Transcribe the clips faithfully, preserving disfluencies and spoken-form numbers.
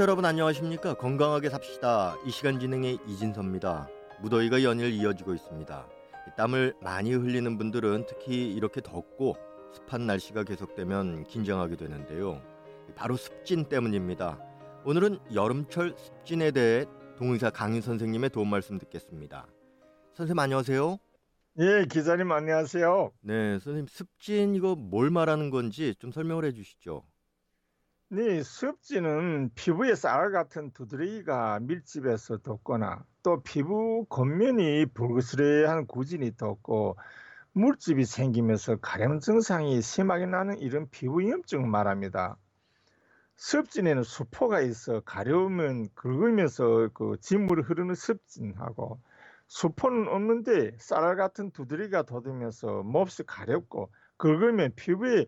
청취자 여러분 안녕하십니까? 건강하게 삽시다. 이 시간 진행의 이진섭입니다. 무더위가 연일 이어지고 있습니다. 땀을 많이 흘리는 분들은 특히 이렇게 덥고 습한 날씨가 계속되면 긴장하게 되는데요. 바로 습진 때문입니다. 오늘은 여름철 습진에 대해 동의사 강유 선생님의 도움 말씀 듣겠습니다. 선생님 안녕하세요. 예, 기자님 안녕하세요. 네, 선생님 습진 이거 뭘 말하는 건지 좀 설명을 해주시죠. 네, 습진은 피부에 쌀 같은 두드러기가 밀집해서 돋거나 또 피부 겉면이 불그스레한 구진이 돋고 물집이 생기면서 가려움 증상이 심하게 나는 이런 피부염증을 말합니다. 습진에는 수포가 있어 가려우면 긁으면서 그 진물이 흐르는 습진하고 수포는 없는데 쌀알 같은 두드러기가 돋으면서 몹시 가렵고 긁으면 피부에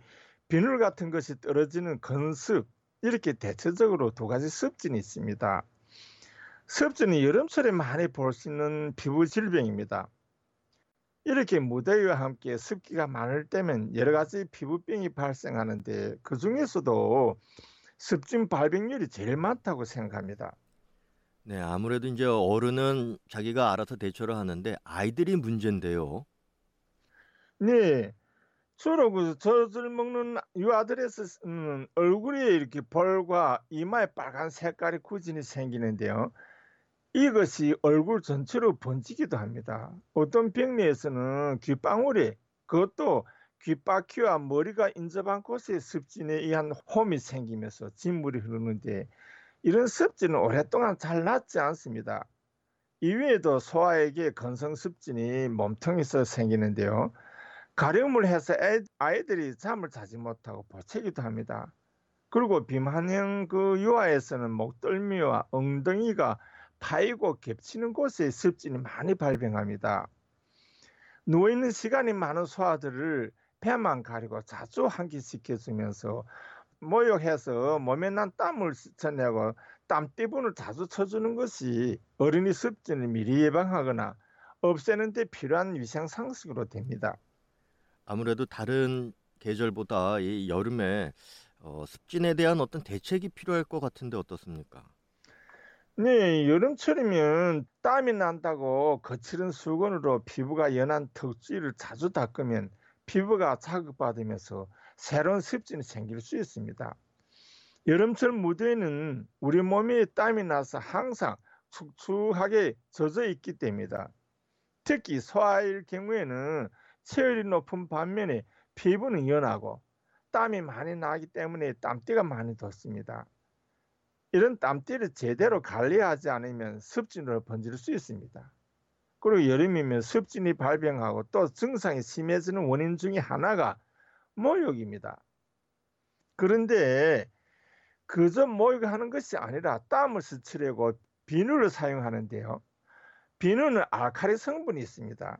비늘 같은 것이 떨어지는 건습, 이렇게 대체적으로 두 가지 습진이 있습니다. 습진은 여름철에 많이 볼 수 있는 피부 질병입니다. 이렇게 무더위와 함께 습기가 많을 때면 여러 가지 피부병이 발생하는데 그 중에서도 습진 발병률이 제일 많다고 생각합니다. 네, 아무래도 이제 어른은 자기가 알아서 대처를 하는데 아이들이 문제인데요. 네, 주로 그 젖을 먹는 유아들에서 음, 얼굴에 이렇게 볼과 이마에 빨간 색깔의 구진이 생기는데요. 이것이 얼굴 전체로 번지기도 합니다. 어떤 병리에서는 귓방울이, 그것도 귓바퀴와 머리가 인접한 곳에 습진에 의한 홈이 생기면서 진물이 흐르는데 이런 습진은 오랫동안 잘 낫지 않습니다. 이외에도 소아에게 건성 습진이 몸통에서 생기는데요. 가려움을 해서 아이들이 잠을 자지 못하고 보채기도 합니다. 그리고 비만형 그 유아에서는 목덜미와 엉덩이가 파이고 겹치는 곳에 습진이 많이 발병합니다. 누워있는 시간이 많은 소아들을 배만 가리고 자주 환기시켜주면서 모욕해서 몸에 난 땀을 씻어내고 땀띠분을 자주 쳐주는 것이 어린이 습진을 미리 예방하거나 없애는 데 필요한 위생상식으로 됩니다. 아무래도 다른 계절보다 이 여름에 어, 습진에 대한 어떤 대책이 필요할 것 같은데 어떻습니까? 네, 여름철이면 땀이 난다고 거칠은 수건으로 피부가 연한 턱지를 자주 닦으면 피부가 자극받으면서 새로운 습진이 생길 수 있습니다. 여름철 무더위는 우리 몸이 땀이 나서 항상 축축하게 젖어 있기 때문입니다. 특히 소아일 경우에는 체열이 높은 반면에 피부는 연하고 땀이 많이 나기 때문에 땀띠가 많이 돋습니다. 이런 땀띠를 제대로 관리하지 않으면 습진으로 번질 수 있습니다. 그리고 여름이면 습진이 발병하고 또 증상이 심해지는 원인 중에 하나가 모욕입니다. 그런데 그저 모욕하는 것이 아니라 땀을 스치려고 비누를 사용하는데요. 비누는 알칼리 성분이 있습니다.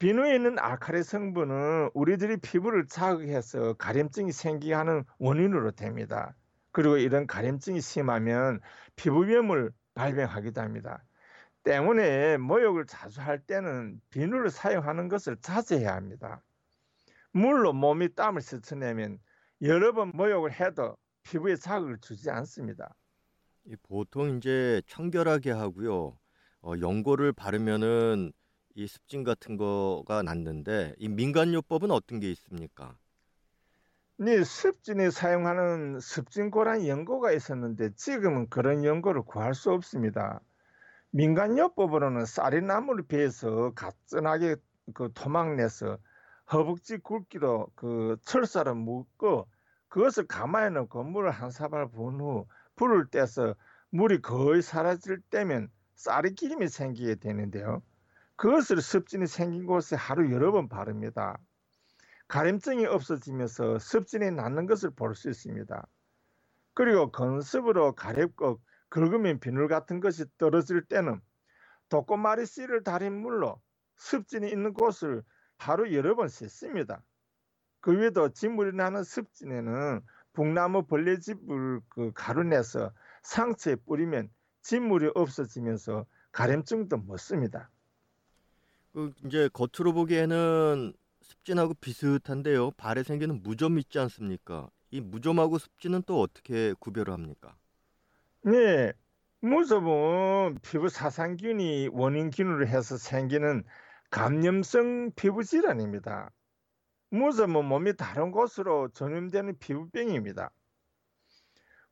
비누에 있는 알칼리 성분은 우리들이 피부를 자극해서 가려움증이 생기게 하는 원인으로 됩니다. 그리고 이런 가려움증이 심하면 피부염을 발병하기도 합니다. 때문에 모욕을 자주 할 때는 비누를 사용하는 것을 자제해야 합니다. 물론 몸이 땀을 씻어내면 여러 번 모욕을 해도 피부에 자극을 주지 않습니다. 보통 이제 청결하게 하고요. 어, 연고를 바르면은 이 습진 같은 거가 났는데 이 민간요법은 어떤 게 있습니까? 네, 습진에 사용하는 습진고란 연고가 있었는데 지금은 그런 연고를 구할 수 없습니다. 민간요법으로는 쌀이나무를 베어서 가짠하게 그 토막 내서 허벅지 굵기로 그 철사를 묶고 그것을 가마에 넣고 물을 한 사발 부은 후 불을 떼서 물이 거의 사라질 때면 쌀이 기름이 생기게 되는데요. 그것을 습진이 생긴 곳에 하루 여러 번 바릅니다. 가려움증이 없어지면서 습진이 낫는 것을 볼 수 있습니다. 그리고 건습으로 가렵고 긁으면 비늘 같은 것이 떨어질 때는 독고마리 씨를 달인 물로 습진이 있는 곳을 하루 여러 번 씻습니다. 그 외에도 진물이 나는 습진에는 북나무 벌레즙을 그 가루내서 상처에 뿌리면 진물이 없어지면서 가려움증도 멎습니다. 그 이제 겉으로 보기에는 습진하고 비슷한데요. 발에 생기는 무좀 있지 않습니까? 이 무좀하고 습진은 또 어떻게 구별을 합니까? 네, 무섭은 피부 사상균이 원인균으로 해서 생기는 감염성 피부 질환입니다. 무좀은 몸이 다른 곳으로 전염되는 피부병입니다.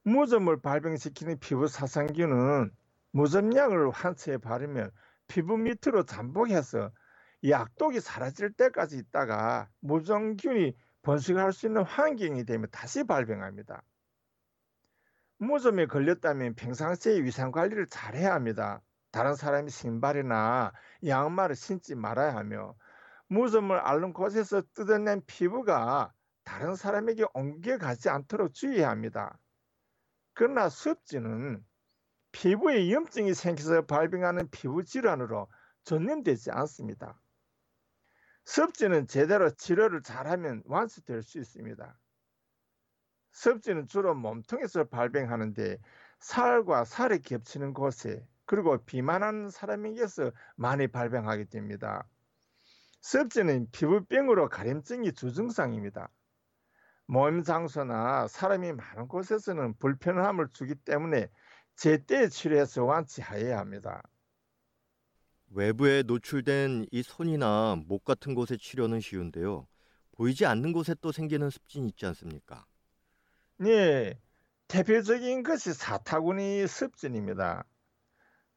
무좀을 발병시키는 피부 사상균은 무좀약을 환자에 바르면 피부 밑으로 잠복해서 약독이 사라질 때까지 있다가 무좀균이 번식할 수 있는 환경이 되면 다시 발병합니다. 무좀에 걸렸다면 평상시에 위생관리를 잘해야 합니다. 다른 사람이 신발이나 양말을 신지 말아야 하며 무좀을 앓는 곳에서 뜯어낸 피부가 다른 사람에게 옮겨가지 않도록 주의해야 합니다. 그러나 습진은 피부에 염증이 생겨서 발병하는 피부질환으로 전염되지 않습니다. 습진은 제대로 치료를 잘하면 완치될 수 있습니다. 습진은 주로 몸통에서 발병하는데 살과 살이 겹치는 곳에 그리고 비만하는 사람에게서 많이 발병하게 됩니다. 습진은 피부병으로 가림증이 주증상입니다. 모임 장소나 사람이 많은 곳에서는 불편함을 주기 때문에 제때 치료해서 완치해야 합니다. 외부에 노출된 이 손이나 목 같은 곳의 치료는 쉬운데요. 보이지 않는 곳에 또 생기는 습진이 있지 않습니까? 네, 대표적인 것이 사타구니 습진입니다.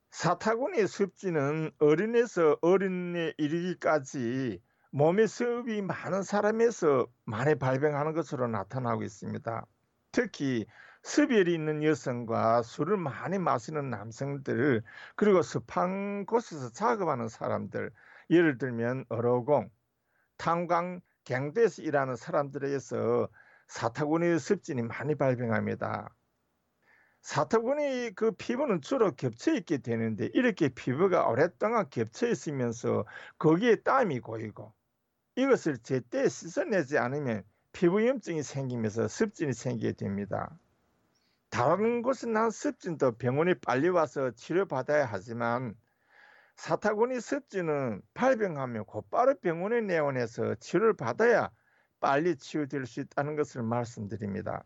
사타구니 습진은 어린에서 어린에 이르기까지 몸에 습이 많은 사람에서 많이 발병하는 것으로 나타나고 있습니다. 특히 습열이 있는 여성과 술을 많이 마시는 남성들, 그리고 습한 곳에서 작업하는 사람들, 예를 들면 어로공, 탄광, 갱도에서 일하는 사람들에게서 사타구니 습진이 많이 발병합니다. 사타구니 그 피부는 주로 겹쳐있게 되는데 이렇게 피부가 오랫동안 겹쳐있으면서 거기에 땀이 고이고 이것을 제때 씻어내지 않으면 피부염증이 생기면서 습진이 생기게 됩니다. 다른 곳에 난 습진도 병원에 빨리 와서 치료받아야 하지만 사타구니 습진은 발병하면 곧바로 병원에 내원해서 치료를 받아야 빨리 치유될 수 있다는 것을 말씀드립니다.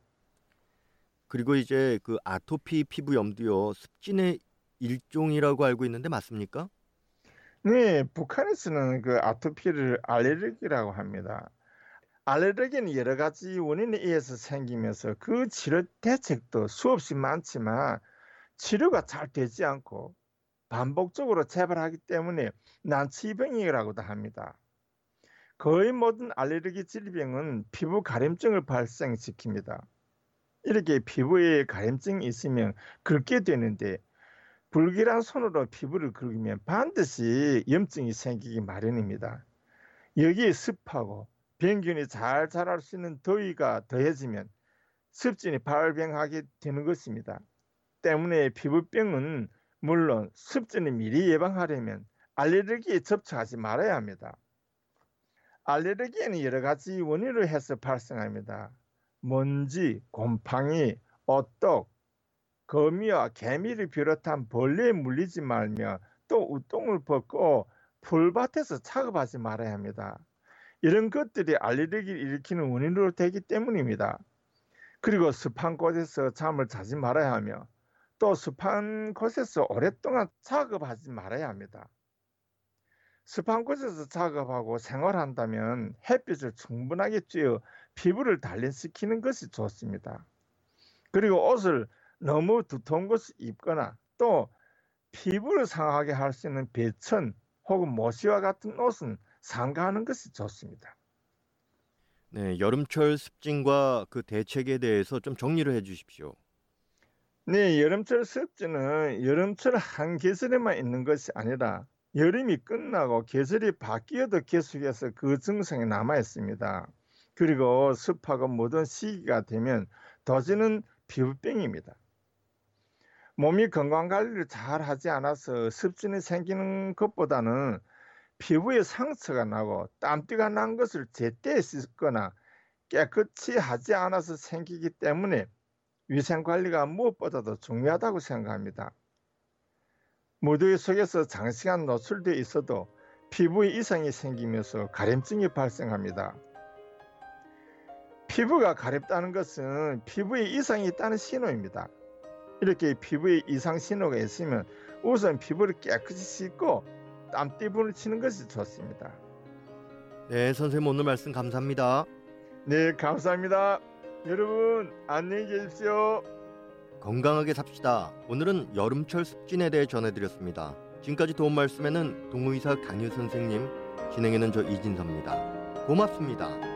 그리고 이제 그 아토피 피부 염두요, 습진의 일종이라고 알고 있는데 맞습니까? 네, 북한에서는 그 아토피를 알레르기라고 합니다. 알레르기는 여러 가지 원인에 의해서 생기면서 그 치료 대책도 수없이 많지만 치료가 잘 되지 않고 반복적으로 재발하기 때문에 난치병이라고도 합니다. 거의 모든 알레르기 질병은 피부 가림증을 발생시킵니다. 이렇게 피부에 가림증이 있으면 긁게 되는데 불길한 손으로 피부를 긁으면 반드시 염증이 생기기 마련입니다. 여기에 습하고 병균이 잘 자랄 수 있는 더위가 더해지면 습진이 발병하게 되는 것입니다. 때문에 피부병은 물론 습진을 미리 예방하려면 알레르기에 접촉하지 말아야 합니다. 알레르기에는 여러 가지 원인으로 해서 발생합니다. 먼지, 곰팡이, 오똑, 거미와 개미를 비롯한 벌레에 물리지 말며 또 우똥을 벗고 풀밭에서 작업하지 말아야 합니다. 이런 것들이 알레르기를 일으키는 원인으로 되기 때문입니다. 그리고 습한 곳에서 잠을 자지 말아야 하며 또 습한 곳에서 오랫동안 작업하지 말아야 합니다. 습한 곳에서 작업하고 생활한다면 햇빛을 충분하게 쬐어 피부를 단련시키는 것이 좋습니다. 그리고 옷을 너무 두터운 것을 입거나 또 피부를 상하게 할 수 있는 배천 혹은 모시와 같은 옷은 삼가하는 것이 좋습니다. 네, 여름철 습진과 그 대책에 대해서 좀 정리를 해 주십시오. 네, 여름철 습진은 여름철 한 계절에만 있는 것이 아니라 여름이 끝나고 계절이 바뀌어도 계속해서 그 증상이 남아있습니다. 그리고 습하고 모든 시기가 되면 도지는 피부병입니다. 몸이 건강관리를 잘 하지 않아서 습진이 생기는 것보다는 피부에 상처가 나고 땀띠가 난 것을 제때 씻거나 깨끗이 하지 않아서 생기기 때문에 위생관리가 무엇보다도 중요하다고 생각합니다. 무더위 속에서 장시간 노출되어 있어도 피부에 이상이 생기면서 가림증이 발생합니다. 피부가 가렵다는 것은 피부에 이상이 있다는 신호입니다. 이렇게 피부에 이상 신호가 있으면 우선 피부를 깨끗이 씻고 땀띠분을 치는 것이 좋습니다. 네, 선생님 오늘 말씀 감사합니다. 네, 감사합니다. 여러분 안녕히 계십시오. 건강하게 삽시다. 오늘은 여름철 습진에 대해 전해드렸습니다. 지금까지 도움 말씀에는 동의사 강유 선생님, 진행에는 저 이진섭입니다. 고맙습니다.